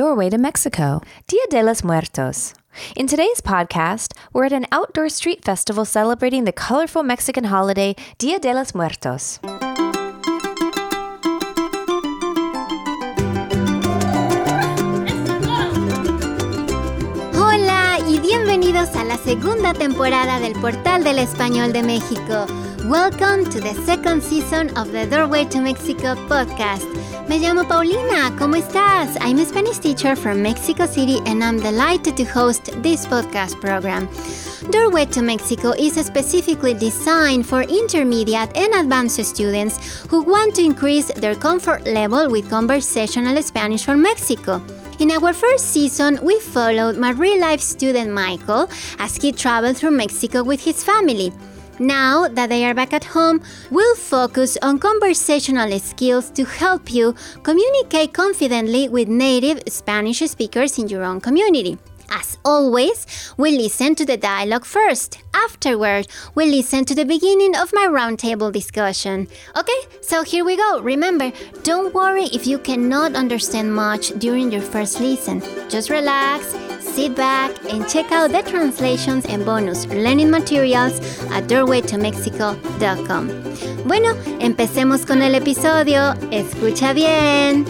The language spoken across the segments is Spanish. Doorway to Mexico, Día de los Muertos. In today's podcast, we're at an outdoor street festival celebrating the colorful Mexican holiday, Día de los Muertos. Hola y bienvenidos a la segunda temporada del Portal del Español de México. Welcome to the second season of the Doorway to Mexico podcast. Me llamo Paulina. ¿Cómo estás? I'm a Spanish teacher from Mexico City and I'm delighted to host this podcast program. Doorway to Mexico is specifically designed for intermediate and advanced students who want to increase their comfort level with conversational Spanish from Mexico. In our first season, we followed my real-life student Michael as he traveled through Mexico with his family. Now that they are back at home, we'll focus on conversational skills to help you communicate confidently with native Spanish speakers in your own community. As always, we listen to the dialogue first. Afterward, we listen to the beginning of my roundtable discussion. Okay, so here we go. Remember, don't worry if you cannot understand much during your first listen. Just relax, sit back, and check out the translations and bonus learning materials at doorwaytomexico.com. Bueno, empecemos con el episodio. Escucha bien.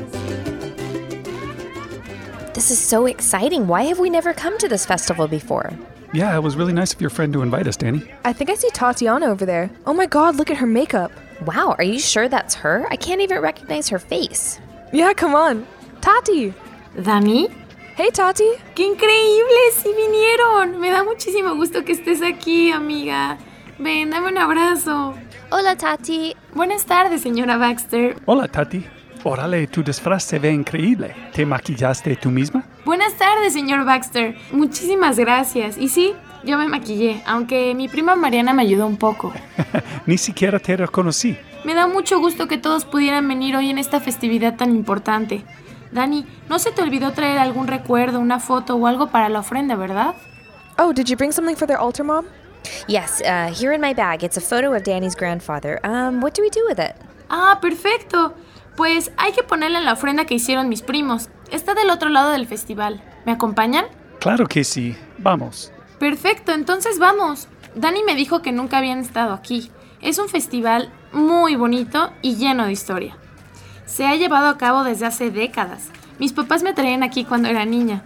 This is so exciting. Why have we never come to this festival before? Yeah, it was really nice of your friend to invite us, Danny. I think I see Tatiana over there. Oh my God, look at her makeup. Wow, are you sure that's her? I can't even recognize her face. Yeah, come on. Tati. Danny? Hey, Tati. ¡Qué increíble! ¡Sí vinieron! Me da muchísimo gusto que estés aquí, amiga. Ven, dame un abrazo. Hola, Tati. Buenas tardes, señora Baxter. Hola, Tati. Órale, tu disfraz se ve increíble. ¿Te maquillaste tú misma? Buenas tardes, señor Baxter. Muchísimas gracias. Y sí, yo me maquillé, aunque mi prima Mariana me ayudó un poco. Ni siquiera te reconocí. Me da mucho gusto que todos pudieran venir hoy en esta festividad tan importante. Danny, ¿no se te olvidó traer algún recuerdo, una foto o algo para la ofrenda, verdad? Oh, did you bring something for their altar, Mom? Yes, here in my bag. It's a photo of Danny's grandfather. What do we do with it? Ah, perfecto. Pues hay que ponerla en la ofrenda que hicieron mis primos. Está del otro lado del festival. ¿Me acompañan? Claro que sí. Vamos. Perfecto, entonces vamos. Danny me dijo que nunca habían estado aquí. Es un festival muy bonito y lleno de historia. Se ha llevado a cabo desde hace décadas. Mis papás me traían aquí cuando era niña.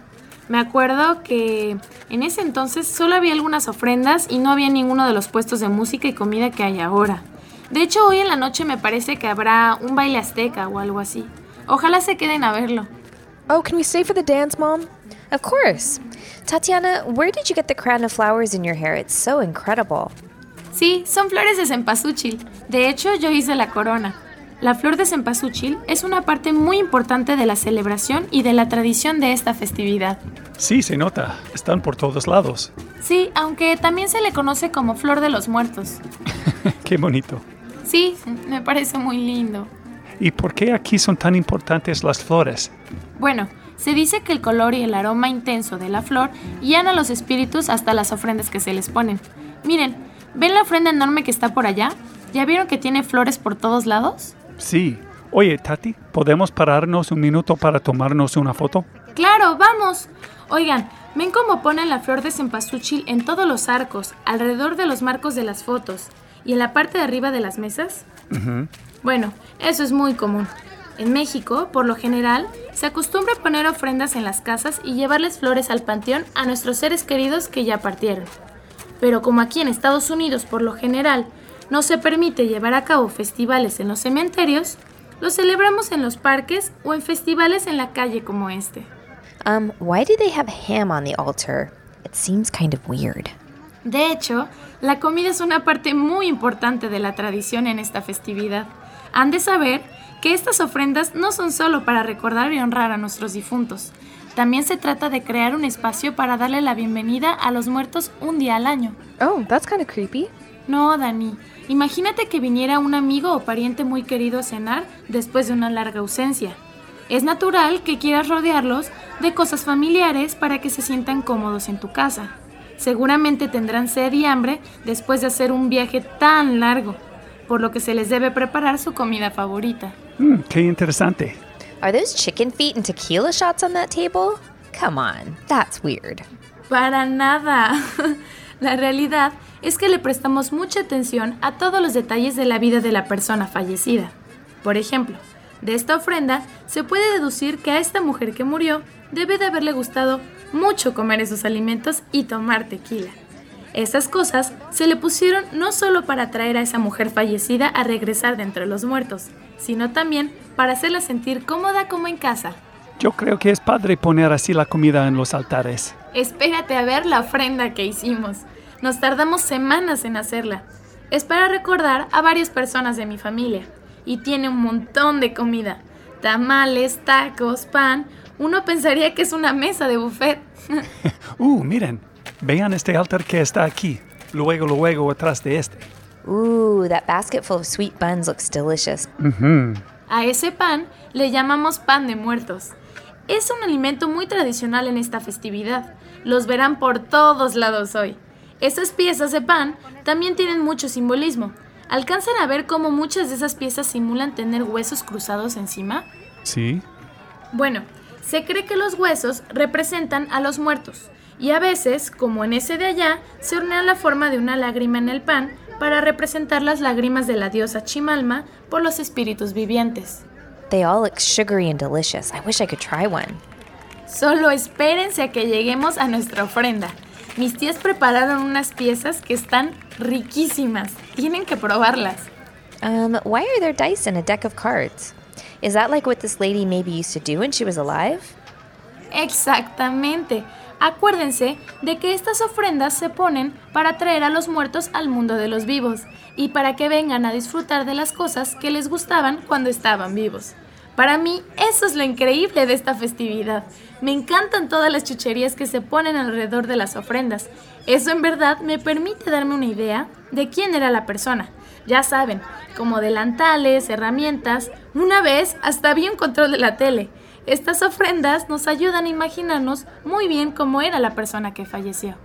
Me acuerdo que en ese entonces solo había algunas ofrendas y no había ninguno de los puestos de música y comida que hay ahora. De hecho, hoy en la noche me parece que habrá un baile azteca o algo así. Ojalá se queden a verlo. Oh, can we stay for the dance, Mom? Of course. Tatiana, where did you get the crown of flowers in your hair? It's so incredible. Sí, son flores de cempasúchil. De hecho, yo hice la corona. La flor de cempasúchil es una parte muy importante de la celebración y de la tradición de esta festividad. Sí, se nota. Están por todos lados. Sí, aunque también se le conoce como flor de los muertos. Qué bonito. Sí, me parece muy lindo. ¿Y por qué aquí son tan importantes las flores? Bueno, se dice que el color y el aroma intenso de la flor guían a los espíritus hasta las ofrendas que se les ponen. Miren, ¿ven la ofrenda enorme que está por allá? ¿Ya vieron que tiene flores por todos lados? Sí. Oye, Tati, ¿podemos pararnos un minuto para tomarnos una foto? ¡Claro, vamos! Oigan, ven cómo ponen la flor de cempasúchil en todos los arcos, alrededor de los marcos de las fotos. ¿Y en la parte de arriba de las mesas? Uh-huh. Bueno, eso es muy común. En México, por lo general, se acostumbra a poner ofrendas en las casas y llevarles flores al panteón a nuestros seres queridos que ya partieron. Pero como aquí en Estados Unidos, por lo general, no se permite llevar a cabo festivales en los cementerios, los celebramos en los parques o en festivales en la calle como este. Why do they have ham on the altar? It seems kind of weird. De hecho, la comida es una parte muy importante de la tradición en esta festividad. Han de saber que estas ofrendas no son solo para recordar y honrar a nuestros difuntos. También se trata de crear un espacio para darle la bienvenida a los muertos un día al año. Oh, that's kind of creepy. No, Dani. Imagínate que viniera un amigo o pariente muy querido a cenar después de una larga ausencia. Es natural que quieras rodearlos de cosas familiares para que se sientan cómodos en tu casa. Seguramente tendrán sed y hambre después de hacer un viaje tan largo, por lo que se les debe preparar su comida favorita. ¡Qué interesante! Are those chicken feet and tequila shots on that table? Come on, that's weird. Para nada. La realidad es que le prestamos mucha atención a todos los detalles de la vida de la persona fallecida. Por ejemplo, de esta ofrenda se puede deducir que a esta mujer que murió debe de haberle gustado mucho comer esos alimentos y tomar tequila. Esas cosas se le pusieron no solo para atraer a esa mujer fallecida a regresar de entre los muertos, sino también para hacerla sentir cómoda como en casa. Yo creo que es padre poner así la comida en los altares. Espérate a ver la ofrenda que hicimos. Nos tardamos semanas en hacerla. Es para recordar a varias personas de mi familia. Y tiene un montón de comida. Tamales, tacos, pan. Uno pensaría que es una mesa de buffet. Miren. Vean este altar que está aquí. Luego, atrás de este. That basket full of sweet buns looks delicious. Mm-hmm. A ese pan le llamamos pan de muertos. Es un alimento muy tradicional en esta festividad. Los verán por todos lados hoy. Esas piezas de pan también tienen mucho simbolismo. ¿Alcanzan a ver cómo muchas de esas piezas simulan tener huesos cruzados encima? Sí. Bueno, se cree que los huesos representan a los muertos. Y a veces, como en ese de allá, se hornea la forma de una lágrima en el pan para representar las lágrimas de la diosa Chimalma por los espíritus vivientes. They all look sugary and delicious. I wish I could try one. Solo espérense a que lleguemos a nuestra ofrenda. Mis tías prepararon unas piezas que están riquísimas. Tienen que probarlas. Why are there dice in a deck of cards? Is that like what this lady maybe used to do when she was alive? Exactamente. Acuérdense de que estas ofrendas se ponen para traer a los muertos al mundo de los vivos y para que vengan a disfrutar de las cosas que les gustaban cuando estaban vivos. Para mí, eso es lo increíble de esta festividad. Me encantan todas las chucherías que se ponen alrededor de las ofrendas. Eso en verdad me permite darme una idea de quién era la persona. Ya saben, como delantales, herramientas. Una vez hasta vi un control de la tele. Estas ofrendas nos ayudan a imaginarnos muy bien cómo era la persona que falleció.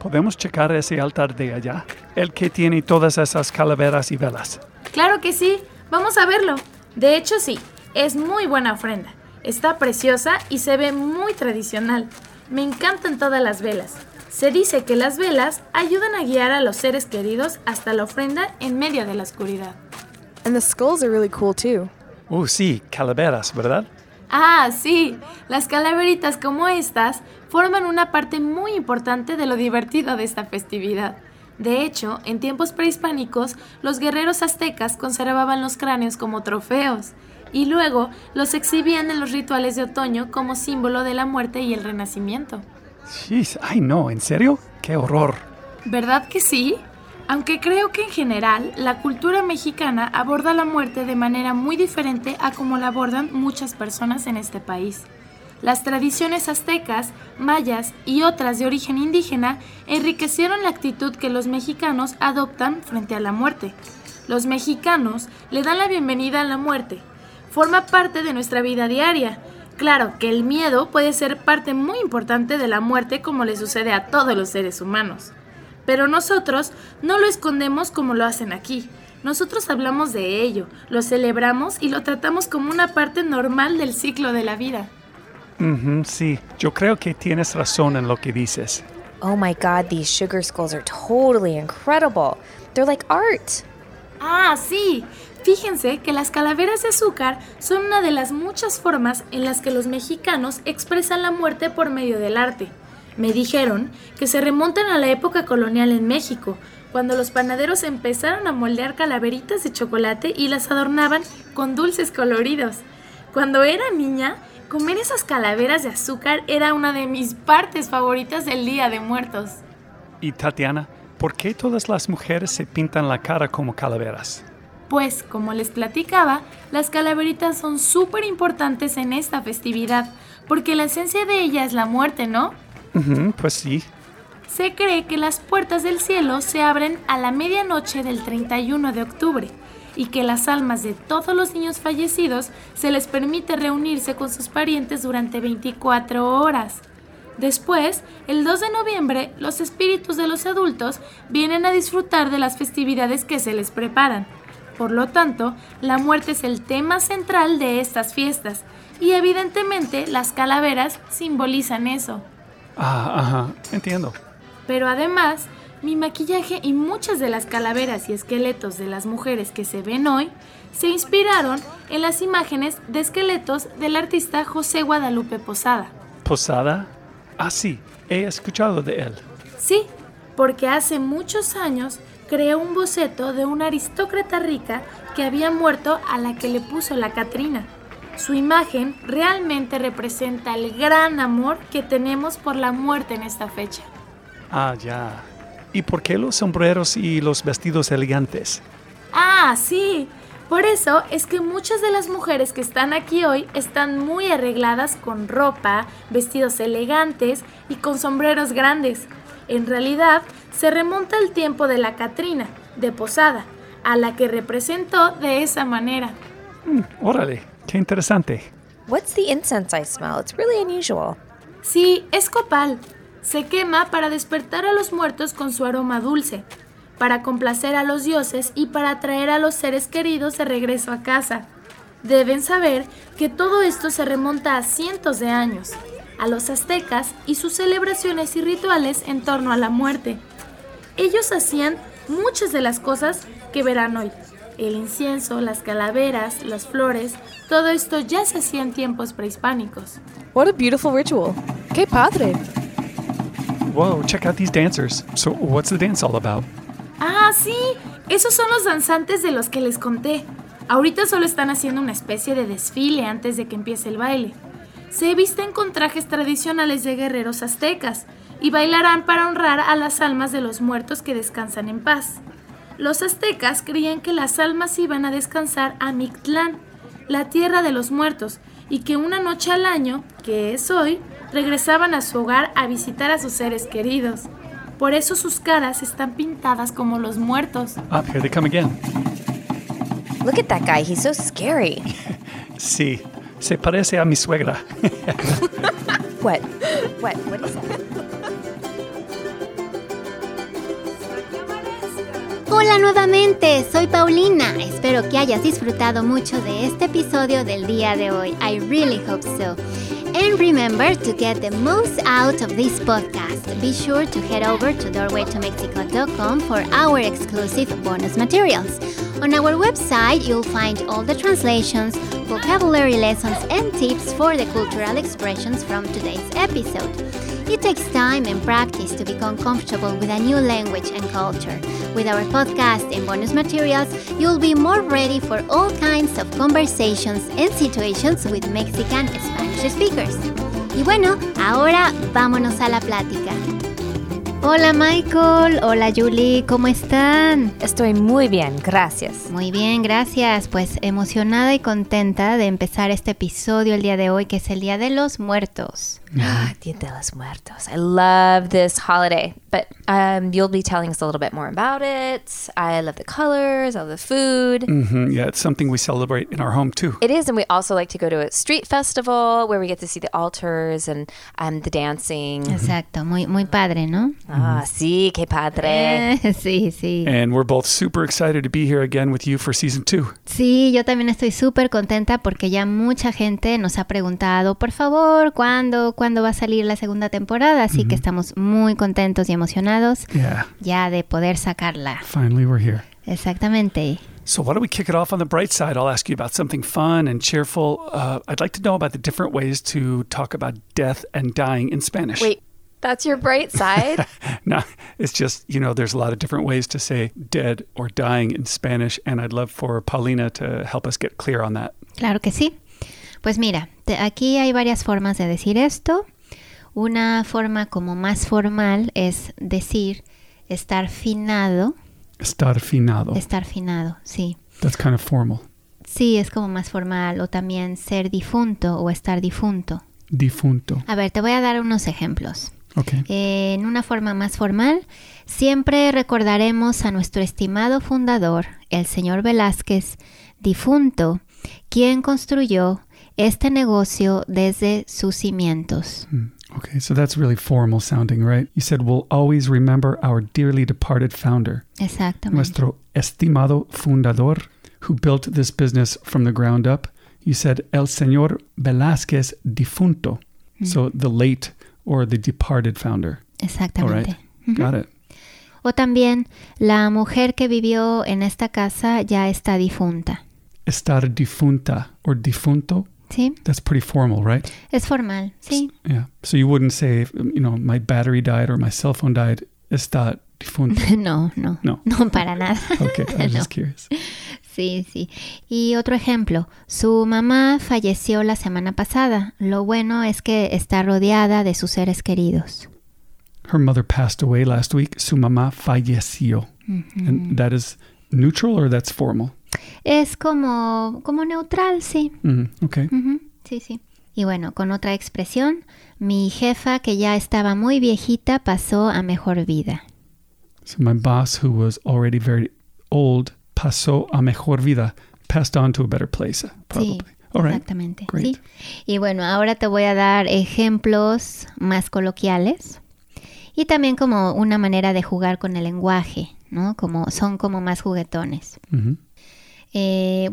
¿Podemos checar ese altar de allá? El que tiene todas esas calaveras y velas. ¡Claro que sí! ¡Vamos a verlo! De hecho, sí. Es muy buena ofrenda. Está preciosa y se ve muy tradicional. Me encantan todas las velas. Se dice que las velas ayudan a guiar a los seres queridos hasta la ofrenda en medio de la oscuridad. And the skulls are really cool too. Sí, calaveras, ¿verdad? Sí, las calaveritas como estas forman una parte muy importante de lo divertido de esta festividad. De hecho, en tiempos prehispánicos, los guerreros aztecas conservaban los cráneos como trofeos y luego los exhibían en los rituales de otoño como símbolo de la muerte y el renacimiento. Jeez, ¡ay no! ¿En serio? ¡Qué horror! ¿Verdad que sí? Aunque creo que en general la cultura mexicana aborda la muerte de manera muy diferente a como la abordan muchas personas en este país. Las tradiciones aztecas, mayas y otras de origen indígena enriquecieron la actitud que los mexicanos adoptan frente a la muerte. Los mexicanos le dan la bienvenida a la muerte. Forma parte de nuestra vida diaria. Claro que el miedo puede ser parte muy importante de la muerte como le sucede a todos los seres humanos. Pero nosotros no lo escondemos como lo hacen aquí. Nosotros hablamos de ello, lo celebramos y lo tratamos como una parte normal del ciclo de la vida. Sí, yo creo que tienes razón en lo que dices. Oh my God, these sugar skulls are totally incredible. They're like art. Sí. Fíjense que las calaveras de azúcar son una de las muchas formas en las que los mexicanos expresan la muerte por medio del arte. Me dijeron que se remontan a la época colonial en México, cuando los panaderos empezaron a moldear calaveritas de chocolate y las adornaban con dulces coloridos. Cuando era niña, comer esas calaveras de azúcar era una de mis partes favoritas del Día de Muertos. Y Tatiana, ¿por qué todas las mujeres se pintan la cara como calaveras? Pues, como les platicaba, las calaveritas son súper importantes en esta festividad, porque la esencia de ella es la muerte, ¿no? Pues sí. Se cree que las puertas del cielo se abren a la medianoche del 31 de octubre y que las almas de todos los niños fallecidos se les permite reunirse con sus parientes durante 24 horas. Después, el 2 de noviembre, los espíritus de los adultos vienen a disfrutar de las festividades que se les preparan. Por lo tanto, la muerte es el tema central de estas fiestas Y evidentemente las calaveras simbolizan eso. Ajá, entiendo. Pero además, mi maquillaje y muchas de las calaveras y esqueletos de las mujeres que se ven hoy se inspiraron en las imágenes de esqueletos del artista José Guadalupe Posada. ¿Posada? Ah, sí, he escuchado de él. Sí, porque hace muchos años creó un boceto de una aristócrata rica que había muerto a la que le puso la Catrina. Su imagen realmente representa el gran amor que tenemos por la muerte en esta fecha. Ah, ya. ¿Y por qué los sombreros y los vestidos elegantes? Ah, sí. Por eso es que muchas de las mujeres que están aquí hoy están muy arregladas con ropa, vestidos elegantes y con sombreros grandes. En realidad, se remonta al tiempo de la Catrina, de Posada, a la que representó de esa manera. Órale, qué interesante. What's the incense I smell? It's really unusual. Sí, es copal. Se quema para despertar a los muertos con su aroma dulce, para complacer a los dioses y para atraer a los seres queridos de regreso a casa. Deben saber que todo esto se remonta a cientos de años, a los aztecas y sus celebraciones y rituales en torno a la muerte. Ellos hacían muchas de las cosas que verán hoy. El incienso, las calaveras, las flores, todo esto ya se hacía en tiempos prehispánicos. What a beautiful ritual. ¡Qué padre! Wow, check out these dancers. So, what's the dance all about? Ah, sí, esos son los danzantes de los que les conté. Ahorita solo están haciendo una especie de desfile antes de que empiece el baile. Se visten con trajes tradicionales de guerreros aztecas y bailarán para honrar a las almas de los muertos que descansan en paz. Los aztecas creían que las almas iban a descansar a Mictlán, la tierra de los muertos, y que una noche al año, que es hoy, regresaban a su hogar a visitar a sus seres queridos. Por eso sus caras están pintadas como los muertos. Up here they come again. Look at that guy, he's so scary. Sí, se parece a mi suegra. What is that? Hola nuevamente, soy Paulina. Espero que hayas disfrutado mucho de este episodio del día de hoy. I really hope so. And remember, to get the most out of this podcast, be sure to head over to doorwaytomexico.com for our exclusive bonus materials. On our website, you'll find all the translations, vocabulary lessons, and tips for the cultural expressions from today's episode. It takes time and practice to become comfortable with a new language and culture. With our podcast and bonus materials, you'll be more ready for all kinds of conversations and situations with Mexican Spanish speakers. Y bueno, ahora vámonos a la plática. Hola Michael, hola Julie, ¿cómo están? Estoy muy bien, gracias. Muy bien, gracias. Pues emocionada y contenta de empezar este episodio el día de hoy, que es el Día de los Muertos. Ah, Día de los Muertos. I love this holiday, but you'll be telling us a little bit more about it. I love the colors, I love the food. Mm-hmm. Yeah, it's something we celebrate in our home too. It is, and we also like to go to a street festival where we get to see the altars and the dancing. Exacto, muy, muy padre, ¿no? Ah, sí, qué padre. Sí, sí. And we're both super excited to be here again with you for season 2. Sí, yo también estoy súper contenta porque ya mucha gente nos ha preguntado, por favor, ¿Cuándo va a salir la segunda temporada? Así que estamos muy contentos y emocionados ya de poder sacarla. Finally we're here. Exactamente. So why don't we kick it off on the bright side? I'll ask you about something fun and cheerful. I'd like to know about the different ways to talk about death and dying in Spanish. Wait, that's your bright side? No, it's just, there's a lot of different ways to say dead or dying in Spanish, and I'd love for Paulina to help us get clear on that. Claro que sí. Pues mira, aquí hay varias formas de decir esto. Una forma como más formal es decir estar finado. Estar finado. Estar finado, sí. That's kind of formal. Sí, es como más formal. O también ser difunto o estar difunto. Difunto. A ver, te voy a dar unos ejemplos. Okay. En una forma más formal, siempre recordaremos a nuestro estimado fundador, el señor Velázquez, difunto, quien construyó este negocio desde sus cimientos. Okay, so that's really formal sounding, right? You said we'll always remember our dearly departed founder. Exactamente. Nuestro estimado fundador, who built this business from the ground up you said El Señor Velázquez Difunto. Mm-hmm. So the late or the departed founder. Exactamente. All right. Mm-hmm. Got it. O también, la mujer que vivió en esta casa ya está difunta. Estar difunta or difunto. Sí. That's pretty formal, right? Es formal, sí. Yeah. So you wouldn't say, you know, my battery died or my cell phone died. Está difunto. No. No, para nada. Okay, I was just curious. Sí, sí. Y otro ejemplo. Su mamá falleció la semana pasada. Lo bueno es que está rodeada de sus seres queridos. Her mother passed away last week. Su mamá falleció. Mm-hmm. And that is neutral or that's formal? Es como neutral, sí. Mm-hmm. Okay. Mm-hmm. Sí, sí. Y bueno, con otra expresión, mi jefa que ya estaba muy viejita pasó a mejor vida. So my boss who was already very old pasó a mejor vida, passed on to a better place, probably. Sí. All exactamente. Right. Great. Sí. Y bueno, ahora te voy a dar ejemplos más coloquiales. Y también como una manera de jugar con el lenguaje, ¿no? Son como más juguetones. Uh-huh.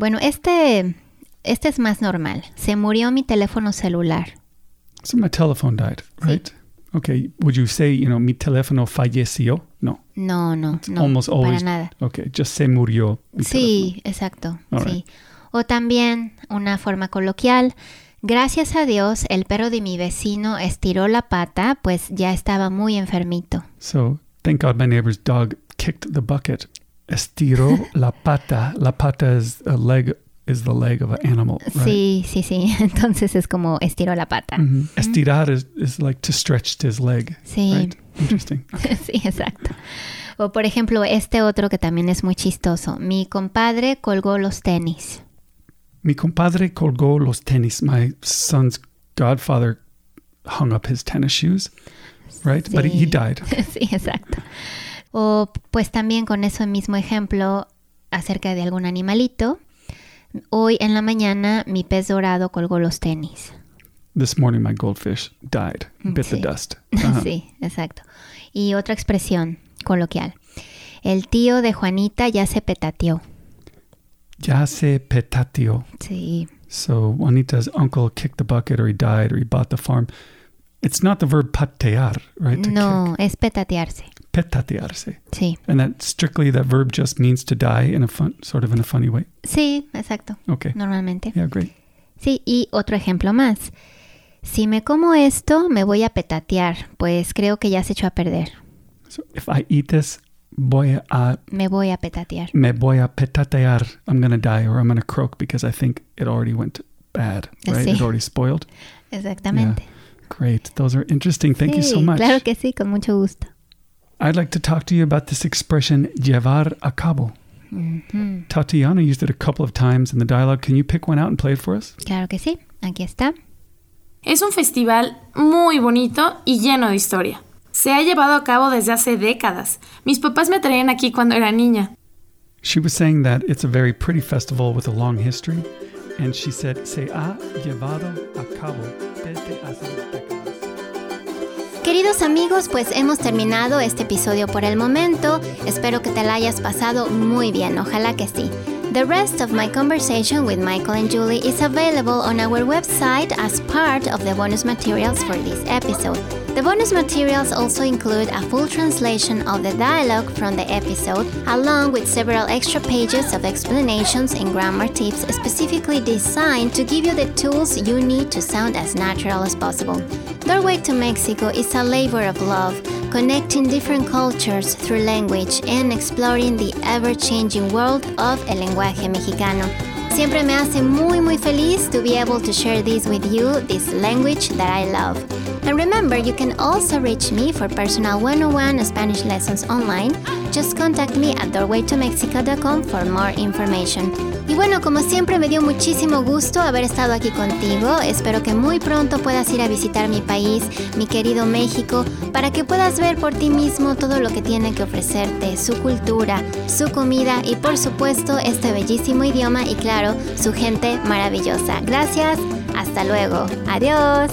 Bueno, este es más normal. Se murió mi teléfono celular. So my telephone died, right? Sí. Okay, would you say, you know, mi teléfono falleció? No. No. Almost always. Para nada. Okay, just se murió mi teléfono. Exacto. All sí. Right. O también una forma coloquial. Gracias a Dios, el perro de mi vecino estiró la pata, pues ya estaba muy enfermito. So, thank God my neighbor's dog kicked the bucket. Estiró la pata. La pata is the leg of an animal, right? Sí. Entonces es como estiró la pata. Mm-hmm. Estirar is like to stretch his leg, sí. Right? Interesting. Okay. Sí, exacto. O por ejemplo, este otro que también es muy chistoso. Mi compadre colgó los tenis. Mi compadre colgó los tenis. My son's godfather hung up his tennis shoes, right? Sí. But he died. Sí, exacto. O pues también con ese mismo ejemplo acerca de algún animalito. Hoy en la mañana mi pez dorado colgó los tenis. This morning my goldfish died, bit sí. The dust. Uh-huh. Sí, exacto. Y otra expresión coloquial. El tío de Juanita ya se petateó. Ya se petateó. Sí. So Juanita's uncle kicked the bucket or he died or he bought the farm. It's not the verb patear, right? No, es petatearse. Petatearse. Sí. And that strictly that verb just means to die in a fun, sort of in a funny way. Sí, exacto. Okay. Normalmente. Yeah, great. Sí, y otro ejemplo más. Si me como esto, me voy a petatear, pues creo que ya se echó a perder. So if I eat this, me voy a petatear. Me voy a petatear. I'm going to die or I'm going to croak because I think it already went bad, right? Sí. It already spoiled. Exactamente. Yeah. Great. Those are interesting. Thank you so much. Claro que sí, con mucho gusto. I'd like to talk to you about this expression, llevar a cabo. Mm-hmm. Tatiana used it a couple of times in the dialogue. Can you pick one out and play it for us? Claro que sí. Aquí está. Es un festival muy bonito y lleno de historia. Se ha llevado a cabo desde hace décadas. Mis papás me traían aquí cuando era niña. She was saying that it's a very pretty festival with a long history. And she said, se ha llevado a cabo desde hace décadas. Queridos amigos, pues hemos terminado este episodio por el momento. Espero que te la hayas pasado muy bien. Ojalá que sí. The rest of my conversation with Michael and Julie is available on our website as part of the bonus materials for this episode. The bonus materials also include a full translation of the dialogue from the episode, along with several extra pages of explanations and grammar tips specifically designed to give you the tools you need to sound as natural as possible. Doorway to Mexico is a labor of love, connecting different cultures through language and exploring the ever-changing world of el lenguaje mexicano. Siempre me hace muy, muy feliz to be able to share this with you, this language that I love. And remember, you can also reach me for personal 101 Spanish lessons online. Just contact me at doorwaytomexico.com for more information. Y bueno, como siempre, me dio muchísimo gusto haber estado aquí contigo. Espero que muy pronto puedas ir a visitar mi país, mi querido México, para que puedas ver por ti mismo todo lo que tiene que ofrecerte, su cultura, su comida y, por supuesto, este bellísimo idioma y, claro, su gente maravillosa. Gracias, hasta luego. Adiós.